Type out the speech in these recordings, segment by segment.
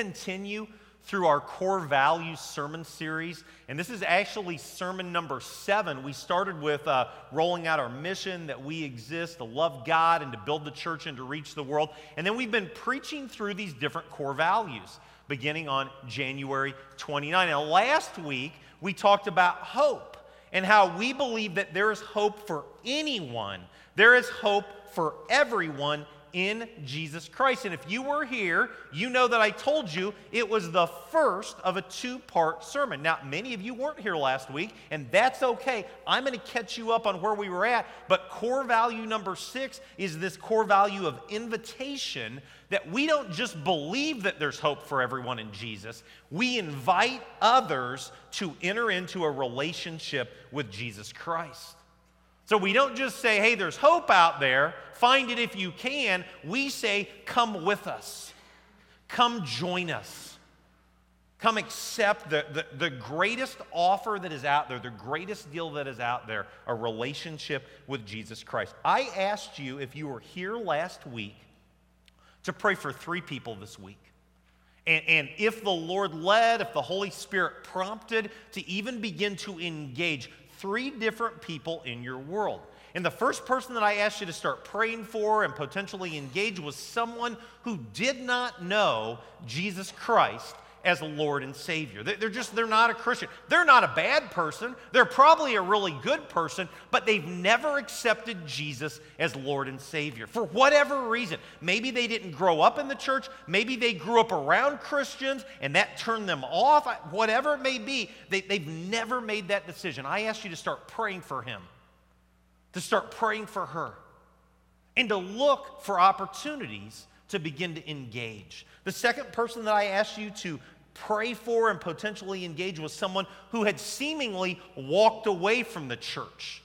Continue through our core values sermon series, and this is actually sermon number 7. We started with rolling out our mission that we exist to love God and to build the church and to reach the world, and then we've been preaching through these different core values beginning on January 29. Now last week we talked about hope and how we believe that there is hope for anyone. There is hope for everyone in Jesus Christ. And if you were here, you know that I told you it was the first of a two-part sermon. Now, many of you weren't here last week, and that's okay. I'm going to catch you up on where we were at, but core value number 6 is this core value of invitation, that we don't just believe that there's hope for everyone in Jesus. We invite others to enter into a relationship with Jesus Christ. So we don't just say, hey, there's hope out there, find it if you can. We say, come with us. Come join us. Come accept the greatest offer that is out there, the greatest deal that is out there, a relationship with Jesus Christ. I asked you, if you were here last week, to pray for 3 people this week. And if the Lord led, if the Holy Spirit prompted, to even begin to engage 3 different people in your world. And the first person that I asked you to start praying for and potentially engage was someone who did not know Jesus Christ as Lord and Savior. They're not a Christian. They're not a bad person. They're probably a really good person, but they've never accepted Jesus as Lord and Savior for whatever reason. Maybe they didn't grow up in the church. Maybe they grew up around Christians and that turned them off. Whatever it may be, they've never made that decision. I asked you to start praying for him, to start praying for her, and to look for opportunities to begin to engage. The second person that I asked you to pray for and potentially engage was someone who had seemingly walked away from the church,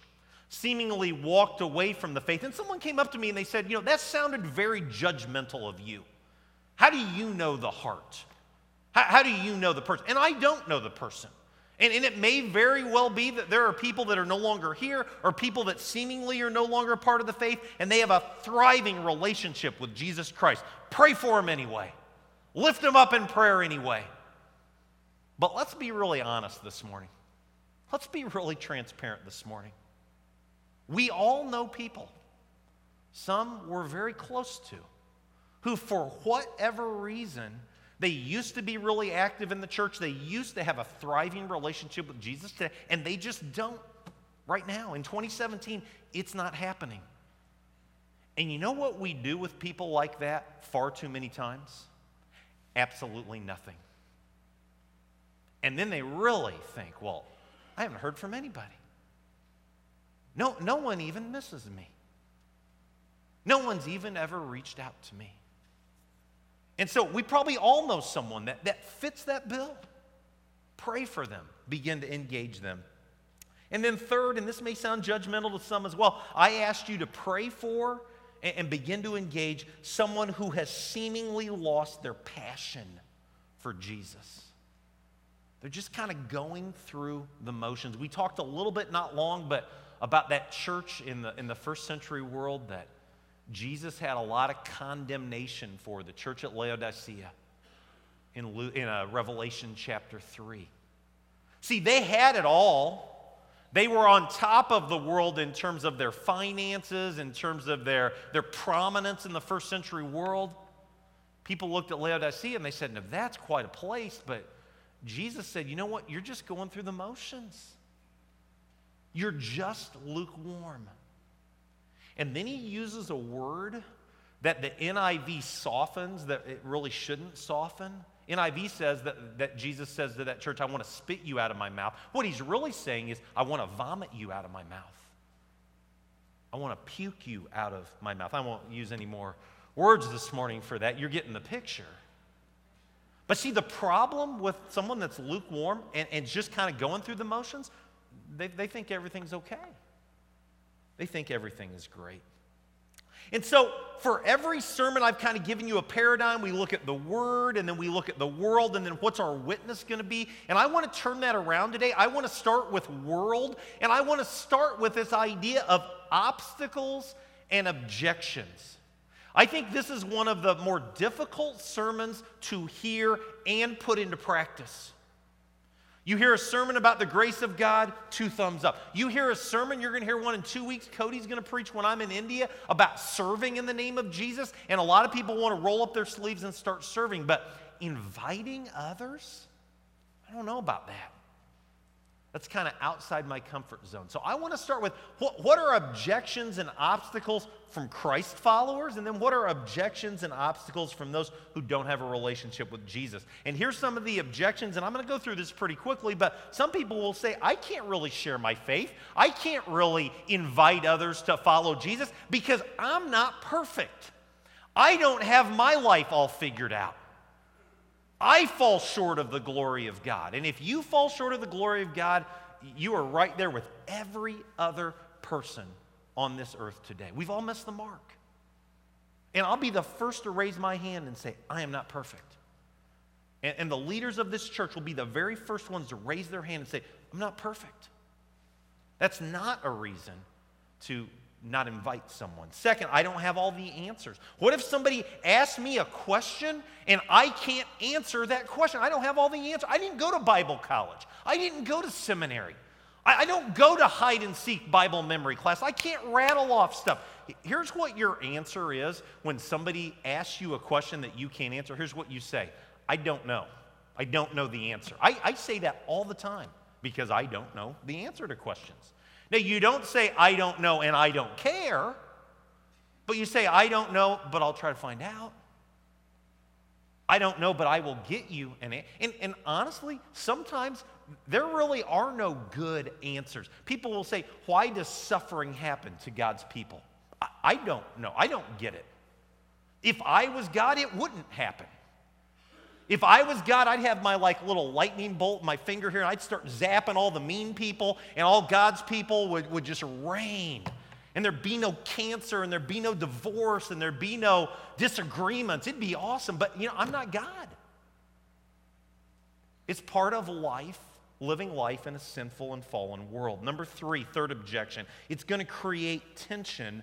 seemingly walked away from the faith. And someone came up to me and they said, you know, that sounded very judgmental of you. How do you know the heart? How do you know the person? And I don't know the person. And it may very well be that there are people that are no longer here or people that seemingly are no longer part of the faith, and they have a thriving relationship with Jesus Christ. Pray for them anyway. Lift them up in prayer anyway. But let's be really honest this morning. Let's be really transparent this morning. We all know people, some we're very close to, who for whatever reason, they used to be really active in the church. They used to have a thriving relationship with Jesus today, and they just don't right now. In 2017, it's not happening. And you know what we do with people like that far too many times? Absolutely nothing. And then they really think, well, I haven't heard from anybody. No one even misses me. No one's even ever reached out to me. And so we probably all know someone that fits that bill. Pray for them. Begin to engage them. And then third, and this may sound judgmental to some as well, I asked you to pray for and begin to engage someone who has seemingly lost their passion for Jesus. They're just kind of going through the motions. We talked a little bit, not long, but about that church in the first century world that Jesus had a lot of condemnation for, the church at Laodicea in Revelation chapter 3. See, they had it all. They were on top of the world in terms of their finances, in terms of their prominence in the first century world. People looked at Laodicea and they said, no, that's quite a place. But Jesus said, you know what? You're just going through the motions. You're just lukewarm. And then he uses a word that the NIV softens, that it really shouldn't soften. NIV says that Jesus says to that church, I want to spit you out of my mouth. What he's really saying is, I want to vomit you out of my mouth. I want to puke you out of my mouth. I won't use any more words this morning for that. You're getting the picture. But see, the problem with someone that's lukewarm and just kind of going through the motions, they think everything's okay. They think everything is great. And so for every sermon, I've kind of given you a paradigm. We look at the Word, and then we look at the world, and then what's our witness going to be? And I want to turn that around today. I want to start with world, and I want to start with this idea of obstacles and objections. I think this is one of the more difficult sermons to hear and put into practice. You hear a sermon about the grace of God, 2 thumbs up. You hear a sermon, you're going to hear one in 2 weeks. Cody's going to preach when I'm in India about serving in the name of Jesus. And a lot of people want to roll up their sleeves and start serving. But inviting others? I don't know about that. That's kind of outside my comfort zone. So I want to start with what are objections and obstacles from Christ followers? And then what are objections and obstacles from those who don't have a relationship with Jesus? And here's some of the objections, and I'm going to go through this pretty quickly, but some people will say, I can't really share my faith. I can't really invite others to follow Jesus because I'm not perfect. I don't have my life all figured out. I fall short of the glory of God. And if you fall short of the glory of God, you are right there with every other person on this earth today. We've all missed the mark. And I'll be the first to raise my hand and say, I am not perfect. And the leaders of this church will be the very first ones to raise their hand and say, I'm not perfect. That's not a reason to not invite someone. Second, I don't have all the answers. What if somebody asked me a question and I can't answer that question? I don't have all the answers. I didn't go to Bible college. I didn't go to seminary. I don't go to hide and seek Bible memory class. I can't rattle off stuff. Here's what your answer is when somebody asks you a question that you can't answer. Here's what you say. I don't know. I don't know the answer. I say that all the time because I don't know the answer to questions. Now, you don't say, I don't know and I don't care, but you say, I don't know, but I'll try to find out. I don't know, but I will get you an answer. And honestly, sometimes there really are no good answers. People will say, why does suffering happen to God's people? I don't know. I don't get it. If I was God, it wouldn't happen. If I was God, I'd have my like little lightning bolt in my finger here, and I'd start zapping all the mean people, and all God's people would just rain. And there'd be no cancer, and there'd be no divorce, and there'd be no disagreements. It'd be awesome, but, I'm not God. It's part of life, living life in a sinful and fallen world. Number 3, third objection, it's going to create tension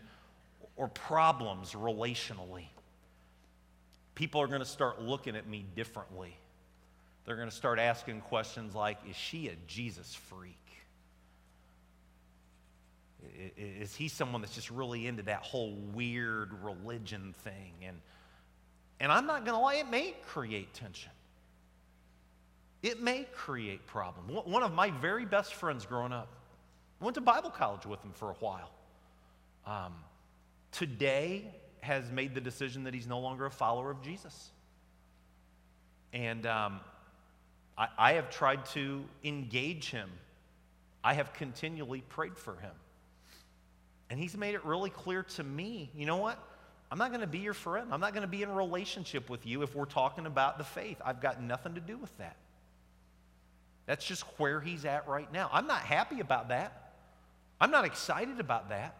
or problems relationally. People are going to start looking at me differently. They're going to start asking questions like, is she a Jesus freak? Is he someone that's just really into that whole weird religion thing? And I'm not going to lie, it may create tension. It may create problems. One of my very best friends growing up, I went to Bible college with him for a while. Today, has made the decision that he's no longer a follower of Jesus. And I have tried to engage him. I have continually prayed for him. And he's made it really clear to me, you know what? I'm not going to be your friend. I'm not going to be in a relationship with you if we're talking about the faith. I've got nothing to do with that. That's just where he's at right now. I'm not happy about that. I'm not excited about that.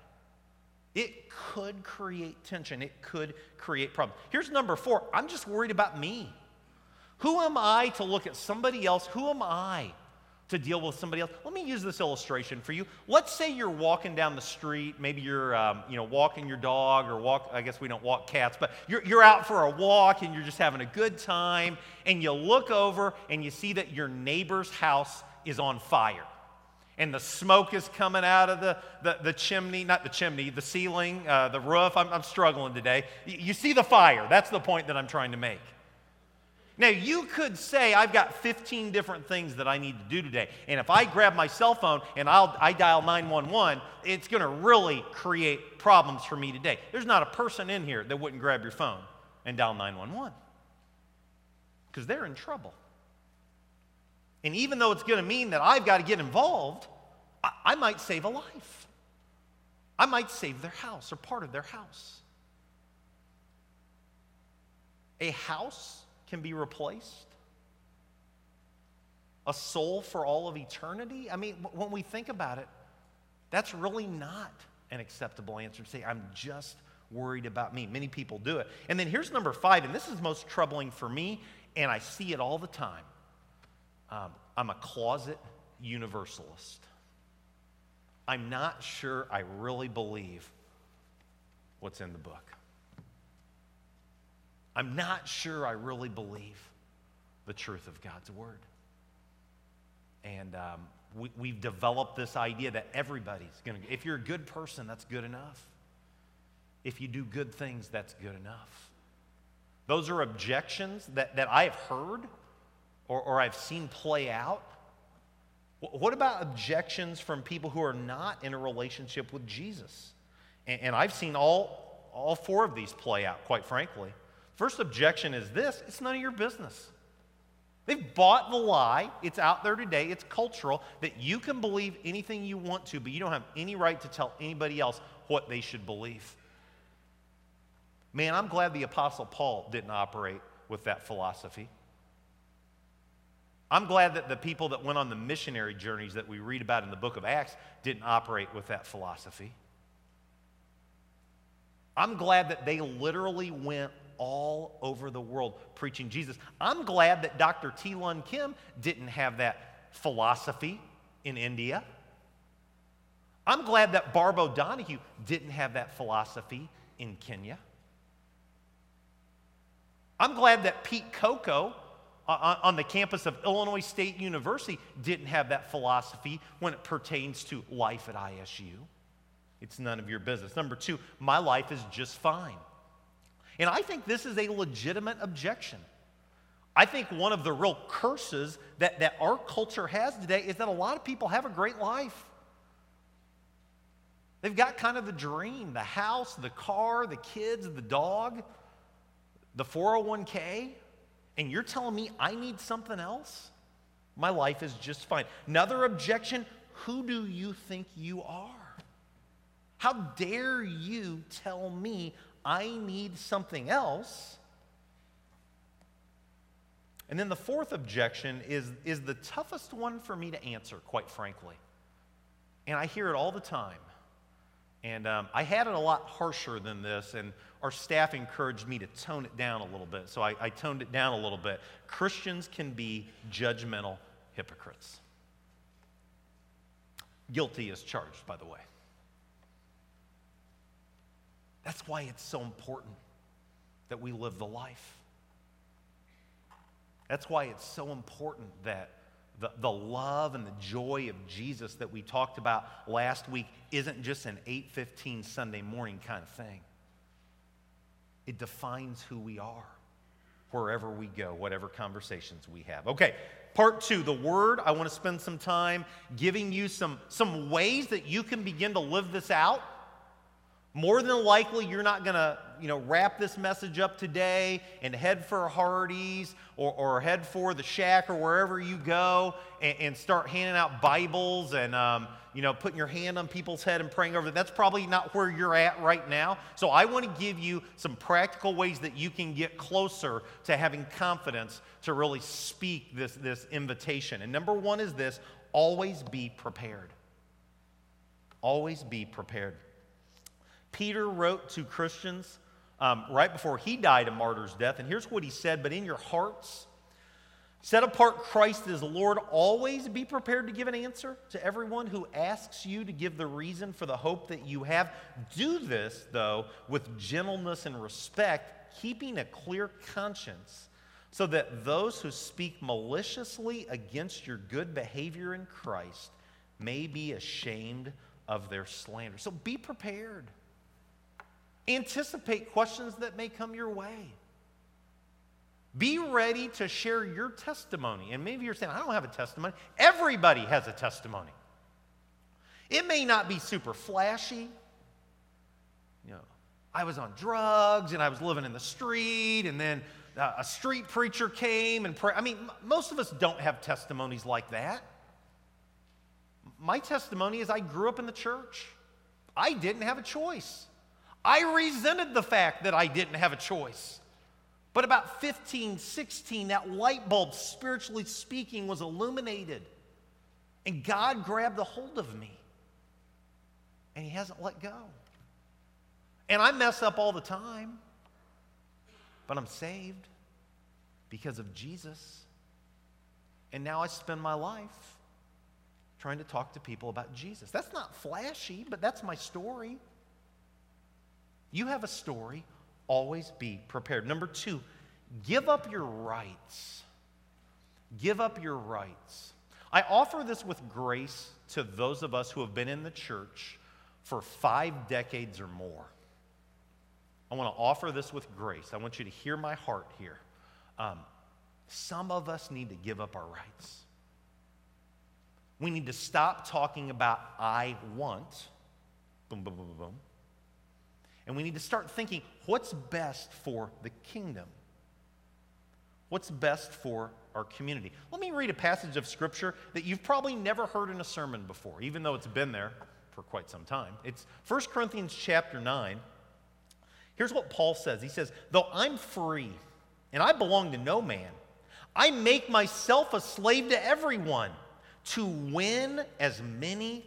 It could create tension. It could create problems. Here's number 4. I'm just worried about me. Who am I to look at somebody else? Who am I to deal with somebody else? Let me use this illustration for you. Let's say you're walking down the street. Maybe you're, walking your dog or I guess we don't walk cats, but you're out for a walk and you're just having a good time, and you look over and you see that your neighbor's house is on fire. And the smoke is coming out of the chimney, not the chimney, the ceiling, the roof. I'm struggling today. You see the fire. That's the point that I'm trying to make. Now, you could say, I've got 15 different things that I need to do today. And if I grab my cell phone and I dial 911, it's going to really create problems for me today. There's not a person in here that wouldn't grab your phone and dial 911 because they're in trouble. And even though it's going to mean that I've got to get involved, I might save a life. I might save their house or part of their house. A house can be replaced. A soul for all of eternity. I mean, when we think about it, that's really not an acceptable answer to say, I'm just worried about me. Many people do it. And then here's number 5, and this is most troubling for me, and I see it all the time. I'm a closet universalist. I'm not sure I really believe what's in the book. I'm not sure I really believe the truth of God's word. And we've developed this idea that everybody's going to, if you're a good person, that's good enough. If you do good things, that's good enough. Those are objections that I have heard or I've seen play out. What about objections from people who are not in a relationship with Jesus? And I've seen all four of these play out, quite frankly. First objection is this: it's none of your business. They've bought the lie. It's out there today. It's cultural that you can believe anything you want to, but you don't have any right to tell anybody else what they should believe. Man, I'm glad the Apostle Paul didn't operate with that philosophy. I'm glad that the people that went on the missionary journeys that we read about in the book of Acts didn't operate with that philosophy. I'm glad that they literally went all over the world preaching Jesus. I'm glad that Dr. T. Lun Kim didn't have that philosophy in India. I'm glad that Barb O'Donohue didn't have that philosophy in Kenya. I'm glad that Pete Coco on the campus of Illinois State University didn't have that philosophy when it pertains to life at ISU. It's none of your business. Number two, my life is just fine. And I think this is a legitimate objection. I think one of the real curses that our culture has today is that a lot of people have a great life. They've got kind of the dream, the house, the car, the kids, the dog, the 401k, and you're telling me I need something else? My life is just fine. Another objection, who do you think you are? How dare you tell me I need something else? And then the fourth objection is the toughest one for me to answer, quite frankly. And I hear it all the time. And I had it a lot harsher than this, and our staff encouraged me to tone it down a little bit. So I toned it down a little bit. Christians can be judgmental hypocrites. Guilty as charged, by the way. That's why it's so important that we live the life. That's why it's so important that the love and the joy of Jesus that we talked about last week isn't just an 8:15 Sunday morning kind of thing. It defines who we are wherever we go, whatever conversations we have. Okay, part two, the word. I want to spend some time giving you some ways that you can begin to live this out. More than likely, you're not going to, wrap this message up today and head for Hardee's or head for the shack or wherever you go and start handing out Bibles and, putting your hand on people's head and praying over them. That's probably not where you're at right now. So I want to give you some practical ways that you can get closer to having confidence to really speak this invitation. And number one is this: always be prepared. Always be prepared. Peter wrote to Christians right before he died a martyr's death, and here's what he said: but in your hearts, set apart Christ as Lord. Always be prepared to give an answer to everyone who asks you to give the reason for the hope that you have. Do this, though, with gentleness and respect, keeping a clear conscience, so that those who speak maliciously against your good behavior in Christ may be ashamed of their slander. So be prepared. Anticipate questions that may come your way. Be ready to share your testimony. And maybe you're saying, I don't have a testimony. Everybody has a testimony. It may not be super flashy. I was on drugs and I was living in the street, and then a street preacher came and prayed. I mean, most of us don't have testimonies like that. My testimony is I grew up in the church. I didn't have a choice. I resented the fact that I didn't have a choice. But about 15, 16, that light bulb, spiritually speaking, was illuminated. And God grabbed a hold of me. And He hasn't let go. And I mess up all the time. But I'm saved because of Jesus. And now I spend my life trying to talk to people about Jesus. That's not flashy, but that's my story. You have a story. Always be prepared. Number two, give up your rights. Give up your rights. I offer this with grace to those of us who have been in the church for 5 decades or more. I want to offer this with grace. I want you to hear my heart here. Some of us need to give up our rights. We need to stop talking about I want, boom, boom, boom, boom, boom. And we need to start thinking, what's best for the kingdom? What's best for our community? Let me read a passage of scripture that you've probably never heard in a sermon before, even though it's been there for quite some time. It's 1 Corinthians chapter 9. Here's what Paul says. He says, though I'm free and I belong to no man, I make myself a slave to everyone to win as many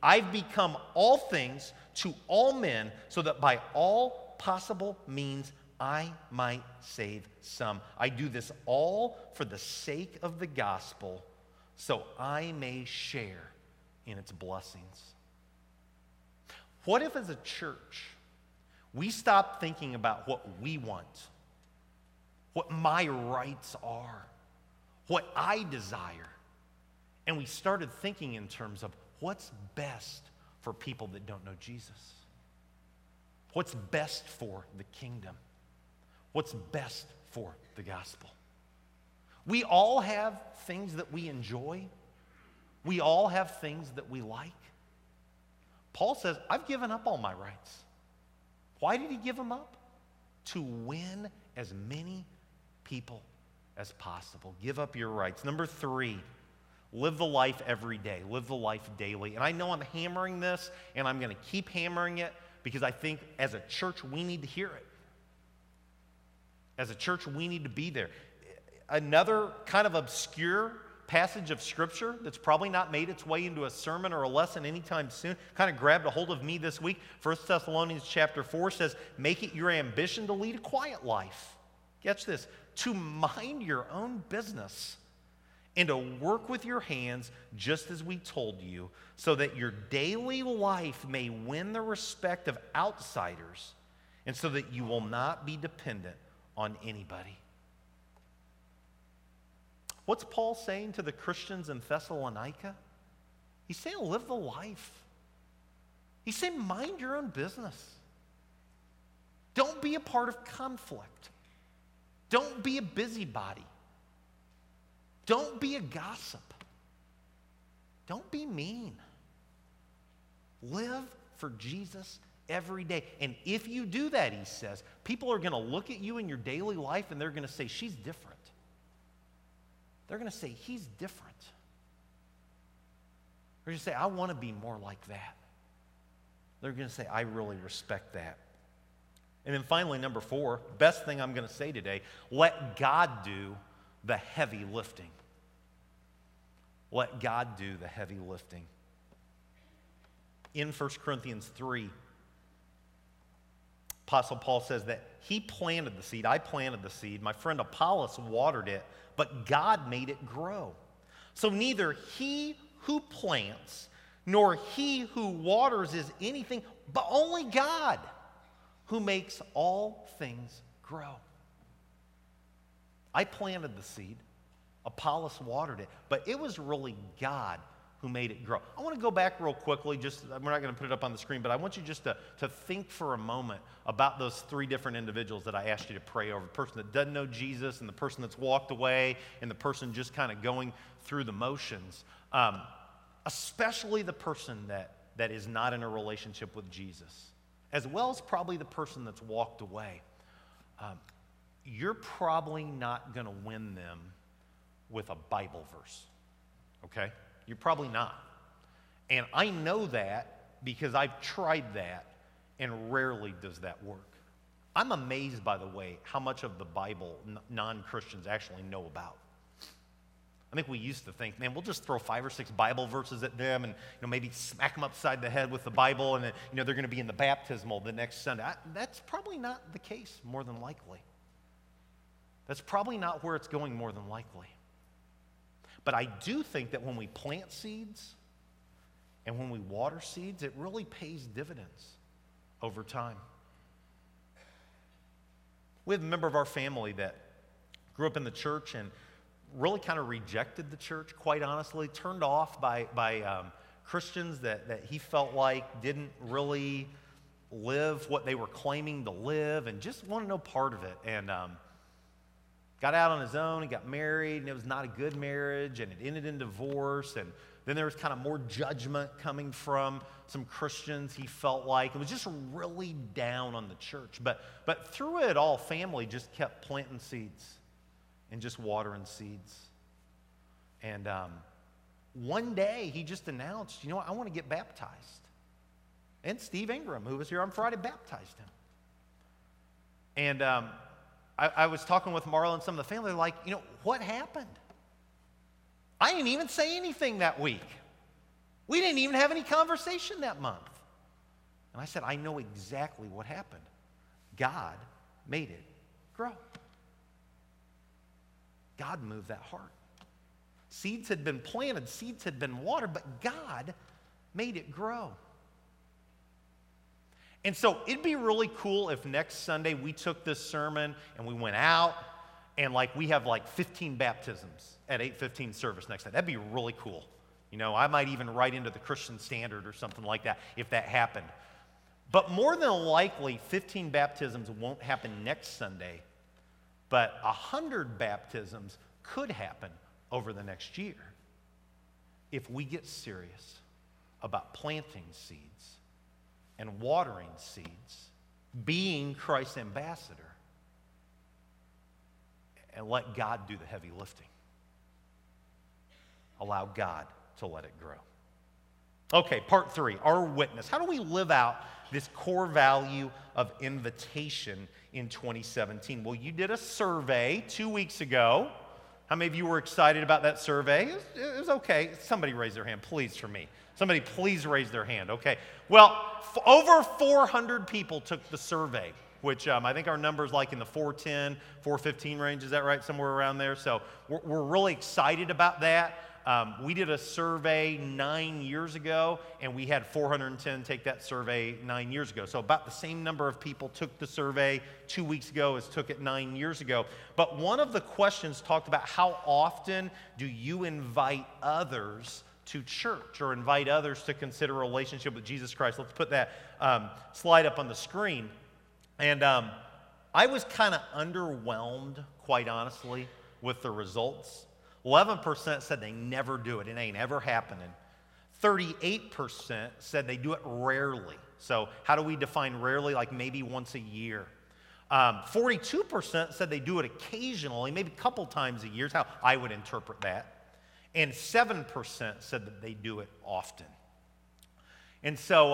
I've become all things to all men, so that by all possible means I might save some. I do this all for the sake of the gospel, so I may share in its blessings. What if, as a church, we stop thinking about what we want, what my rights are, what I desire, and we started thinking in terms of what's best for people that don't know Jesus? What's best for the kingdom? What's best for the gospel? We all have things that we enjoy. We all have things that we like. Paul says, I've given up all my rights. Why did he give them up? To win as many people as possible. Give up your rights. Number three, live the life every day. Live the life daily. And I know I'm hammering this, and I'm going to keep hammering it, because I think as a church, we need to hear it. As a church, we need to be there. Another kind of obscure passage of scripture that's probably not made its way into a sermon or a lesson anytime soon kind of grabbed a hold of me this week. 1 Thessalonians chapter 4 says, make it your ambition to lead a quiet life. Catch this. To mind your own business and to work with your hands just as we told you, so that your daily life may win the respect of outsiders and so that you will not be dependent on anybody. What's Paul saying to the Christians in Thessalonica? He's saying, live the life. He's saying, mind your own business. Don't be a part of conflict. Don't be a busybody. Don't be a gossip. Don't be mean. Live for Jesus every day. And if you do that, he says, people are going to look at you in your daily life and they're going to say, she's different. They're going to say, he's different. They're going to say, I want to be more like that. They're going to say, I really respect that. And then finally, number four, best thing I'm going to say today, let God do the heavy lifting. Let God do the heavy lifting. In 1 Corinthians 3, Apostle Paul says that he planted the seed, I planted the seed, my friend Apollos watered it, but God made it grow. So neither he who plants nor he who waters is anything, but only God who makes all things grow. I planted the seed, Apollos watered it, but it was really God who made it grow. I want to go back real quickly. We're not going to put it up on the screen, but I want you just to think for a moment about those three different individuals that I asked you to pray over. The person that doesn't know Jesus, and the person that's walked away, and the person just kind of going through the motions. Especially the person that is not in a relationship with Jesus, as well as probably the person that's walked away. You're probably not going to win them with a Bible verse, okay? You're probably not. And I know that because I've tried that, and rarely does that work. I'm amazed, by the way, how much of the Bible non-Christians actually know about. I think we used to think, man, we'll just throw 5 or 6 Bible verses at them and maybe smack them upside the head with the Bible, and they're going to be in the baptismal the next Sunday. That's probably not the case, more than likely. That's probably not where it's going, more than likely. But I do think that when we plant seeds and when we water seeds, it really pays dividends over time. We have a member of our family that grew up in the church and really kind of rejected the church, quite honestly, turned off by Christians that he felt like didn't really live what they were claiming to live and just wanted no part of it. And got out on his own and got married, and it was not a good marriage, and it ended in divorce. And then there was kind of more judgment coming from some Christians, he felt like. It was just really down on the church. But through it all, family just kept planting seeds and just watering seeds. And one day, he just announced, I want to get baptized. And Steve Ingram, who was here on Friday, baptized him. And I was talking with Marla and some of the family, like, what happened? I didn't even say anything that week. We didn't even have any conversation that month. And I said, I know exactly what happened. God made it grow. God moved that heart. Seeds had been planted, seeds had been watered, but God made it grow. And so it'd be really cool if next Sunday we took this sermon and we went out and we have 15 baptisms at 8:15 service next time. That'd be really cool. I might even write into the Christian Standard or something like that if that happened. But more than likely, 15 baptisms won't happen next Sunday. But 100 baptisms could happen over the next year if we get serious about planting seeds and watering seeds, being Christ's ambassador, and let God do the heavy lifting. Allow God to let it grow. Okay, part 3, our witness. How do we live out this core value of invitation in 2017? Well, you did a survey 2 weeks ago. How many of you were excited about that survey? It was okay. Somebody raise their hand, please, for me. Somebody please raise their hand. Okay. Well, over 400 people took the survey, which I think our number's in the 410, 415 range. Is that right? Somewhere around there. So we're really excited about that. We did a survey 9 years ago, and we had 410 take that survey 9 years ago. So about the same number of people took the survey 2 weeks ago as took it 9 years ago. But one of the questions talked about how often do you invite others to church or invite others to consider a relationship with Jesus Christ. Let's put that slide up on the screen. And I was kind of underwhelmed, quite honestly, with the results. 11% said they never do it. It ain't ever happening. 38% said they do it rarely. So how do we define rarely? Maybe once a year. 42% said they do it occasionally, maybe a couple times a year is how I would interpret that. And 7% said that they do it often. And so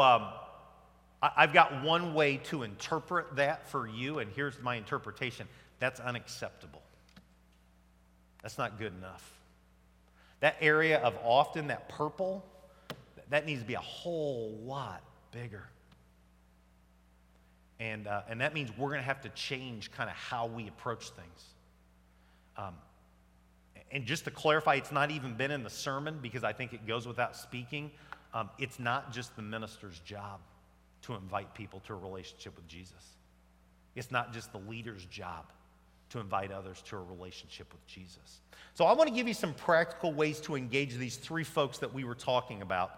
I've got one way to interpret that for you, and here's my interpretation. That's unacceptable. That's not good enough. That area of often, that purple, that needs to be a whole lot bigger. And that means we're going to have to change kind of how we approach things. And just to clarify, it's not even been in the sermon because I think it goes without speaking. It's not just the minister's job to invite people to a relationship with Jesus. It's not just the leader's job to invite others to a relationship with Jesus. So I want to give you some practical ways to engage these three folks that we were talking about.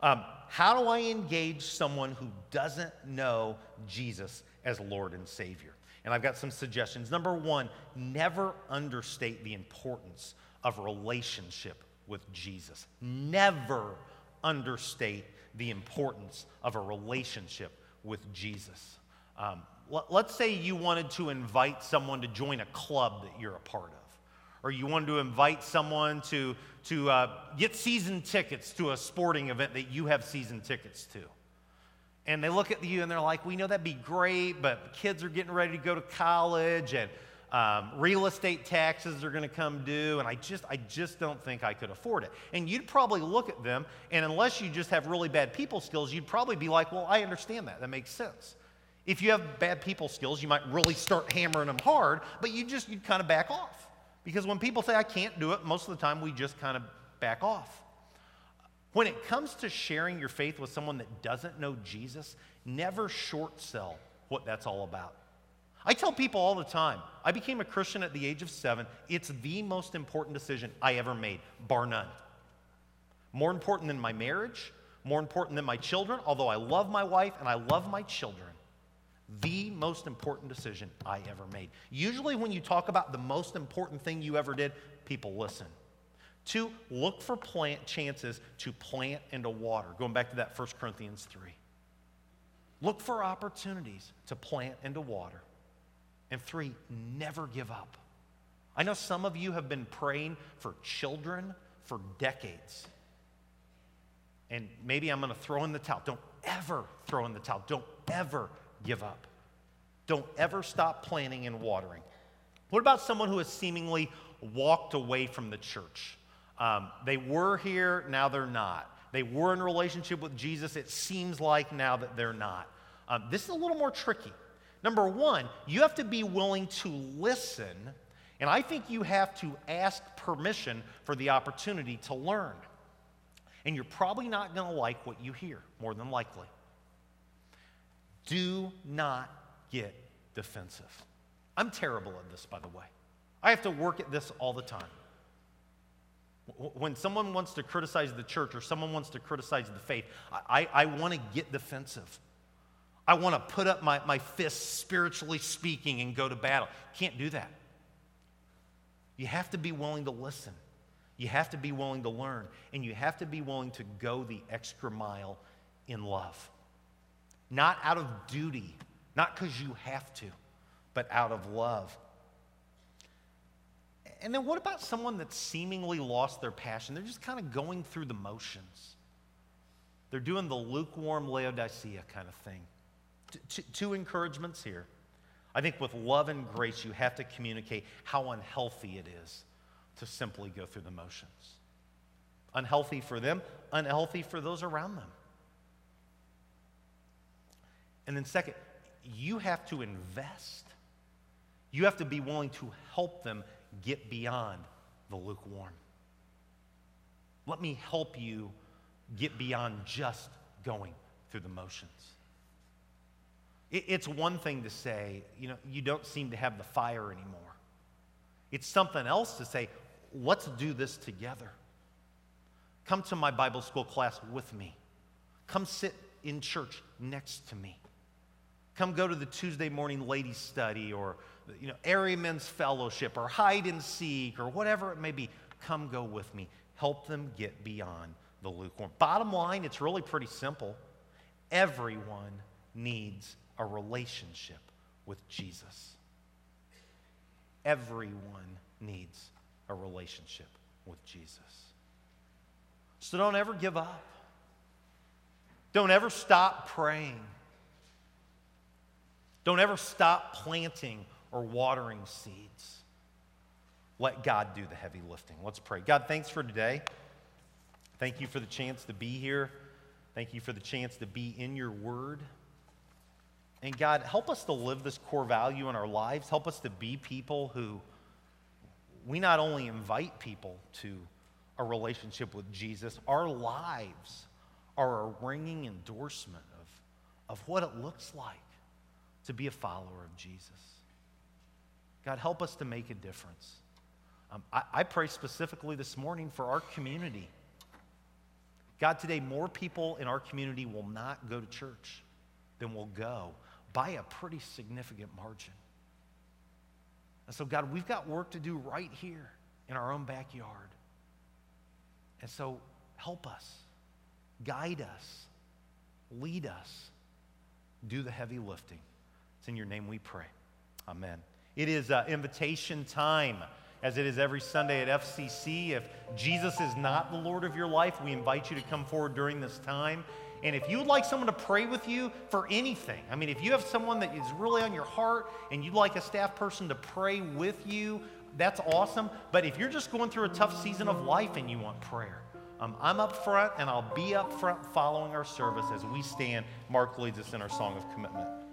How do I engage someone who doesn't know Jesus as Lord and Savior? And I've got some suggestions. Number one, never understate the importance of relationship with Jesus. Never understate the importance of a relationship with Jesus. Let's say you wanted to invite someone to join a club that you're a part of, or you wanted to invite someone to get season tickets to a sporting event that you have season tickets to. and they look at you and they're like, we know that'd be great, but kids are getting ready to go to college, and real estate taxes are going to come due, and I just don't think I could afford it. And you'd probably look at them, and unless you just have really bad people skills, you'd probably be like, well, I understand that. That makes sense. If you have bad people skills, you might really start hammering them hard, but you'd kind of back off. Because when people say, I can't do it, most of the time we just kind of back off. When it comes to sharing your faith with someone that doesn't know Jesus, never short sell what that's all about. I tell people all the time, I became a Christian at the age of 7. It's the most important decision I ever made, bar none. More important than my marriage, more important than my children, although I love my wife and I love my children. The most important decision I ever made. Usually when you talk about the most important thing you ever did, people listen. 2, look for chances to plant and to water. Going back to that 1 Corinthians 3. Look for opportunities to plant and to water. And 3, never give up. I know some of you have been praying for children for decades. And maybe I'm going to throw in the towel. Don't ever throw in the towel. Don't ever give up. Don't ever stop planting and watering. What about someone who has seemingly walked away from the church? They were here, now they're not. They were in relationship with Jesus, it seems like now that they're not. This is a little more tricky. Number 1, you have to be willing to listen, and I think you have to ask permission for the opportunity to learn. And you're probably not going to like what you hear, more than likely. Do not get defensive. I'm terrible at this, by the way. I have to work at this all the time. When someone wants to criticize the church or someone wants to criticize the faith, I want to get defensive. I want to put up my fist, spiritually speaking, and go to battle. Can't do that. You have to be willing to listen. You have to be willing to learn. And you have to be willing to go the extra mile in love. Not out of duty, not because you have to, but out of love. And then what about someone that's seemingly lost their passion? They're just kind of going through the motions. They're doing the lukewarm Laodicea kind of thing. Two encouragements here. I think with love and grace, you have to communicate how unhealthy it is to simply go through the motions. Unhealthy for them, unhealthy for those around them. And then second, you have to invest. You have to be willing to help them get beyond the lukewarm. Let me help you get beyond just going through the motions. It's one thing to say, you know, you don't seem to have the fire anymore. It's something else to say, let's do this together. Come to my Bible school class with me. Come sit in church next to me. Come go to the Tuesday morning ladies study, or area men's fellowship, or hide and seek, or whatever it may be. Come go with me. Help them get beyond the lukewarm. Bottom line, it's really pretty simple. Everyone needs a relationship with Jesus. Everyone needs a relationship with Jesus. So don't ever give up. Don't ever stop praying. Don't ever stop planting or watering seeds. Let God do the heavy lifting. Let's pray. God, thanks for today. Thank you for the chance to be here. Thank you for the chance to be in your word. And God, help us to live this core value in our lives. Help us to be people who, we not only invite people to a relationship with Jesus, our lives are a ringing endorsement of what it looks like to be a follower of Jesus. God, help us to make a difference. I pray specifically this morning for our community. God, today more people in our community will not go to church than will go by a pretty significant margin. And so, God, we've got work to do right here in our own backyard. And so help us, guide us, lead us, do the heavy lifting. It's in your name we pray. Amen. It is invitation time. as it is every Sunday at FCC. If Jesus is not the Lord of your life, we invite you to come forward during this time. And if you would like someone to pray with you for anything, I mean, if you have someone that is really on your heart and you'd like a staff person to pray with you, that's awesome. But if you're just going through a tough season of life and you want prayer, I'm up front and I'll be up front following our service as we stand. Mark leads us in our song of commitment.